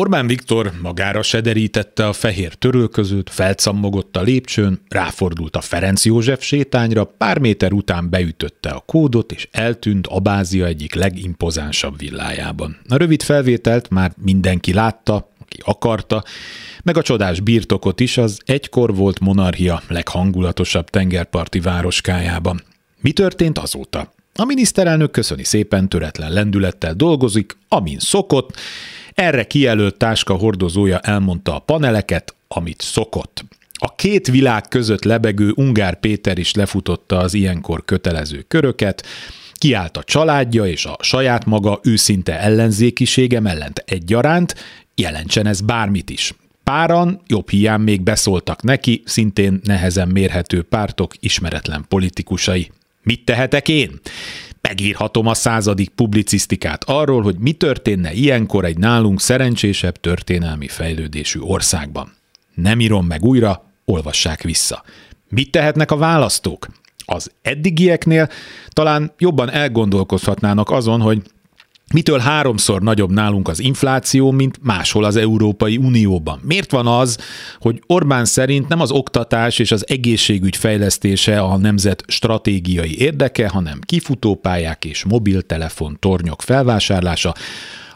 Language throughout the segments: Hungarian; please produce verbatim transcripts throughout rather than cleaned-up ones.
Orbán Viktor magára sederítette a fehér törölközőt, felcammogott a lépcsőn, ráfordult a Ferenc József sétányra, pár méter után beütötte a kódot, és eltűnt Abázia egyik legimpozánsabb villájában. A rövid felvételt már mindenki látta, aki akarta, meg a csodás birtokot is az egykor volt monarchia leghangulatosabb tengerparti városkájában. Mi történt azóta? A miniszterelnök köszöni szépen, töretlen lendülettel dolgozik, amin szokott, erre kijelölt táska hordozója elmondta a paneleket, amit szokott. A két világ között lebegő Ungár Péter is lefutotta az ilyenkor kötelező köröket, kiállt a családja és a saját maga őszinte ellenzékisége mellett egyaránt, jelentsen ez bármit is. Páran jobb hiány még beszóltak neki, szintén nehezen mérhető pártok ismeretlen politikusai. Mit tehetek én? Megírhatom a századik publicisztikát arról, hogy mi történne ilyenkor egy nálunk szerencsésebb történelmi fejlődésű országban. Nem írom meg újra, olvassák vissza. Mit tehetnek a választók? Az eddigieknél talán jobban elgondolkozhatnának azon, hogy mitől háromszor nagyobb nálunk az infláció, mint máshol az Európai Unióban? Miért van az, hogy Orbán szerint nem az oktatás és az egészségügy fejlesztése a nemzet stratégiai érdeke, hanem kifutópályák és mobiltelefon tornyok felvásárlása,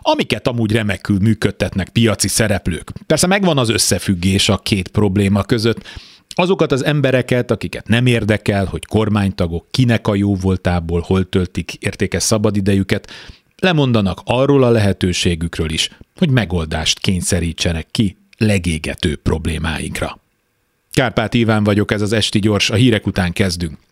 amiket amúgy remekül működtetnek piaci szereplők? Persze megvan az összefüggés a két probléma között. Azokat az embereket, akiket nem érdekel, hogy kormánytagok kinek a jó voltából hol töltik értékes szabadidejüket, lemondanak arról a lehetőségükről is, hogy megoldást kényszerítsenek ki legégető problémáinkra. Kárpáti Iván vagyok, ez az Esti gyors, a hírek után kezdünk.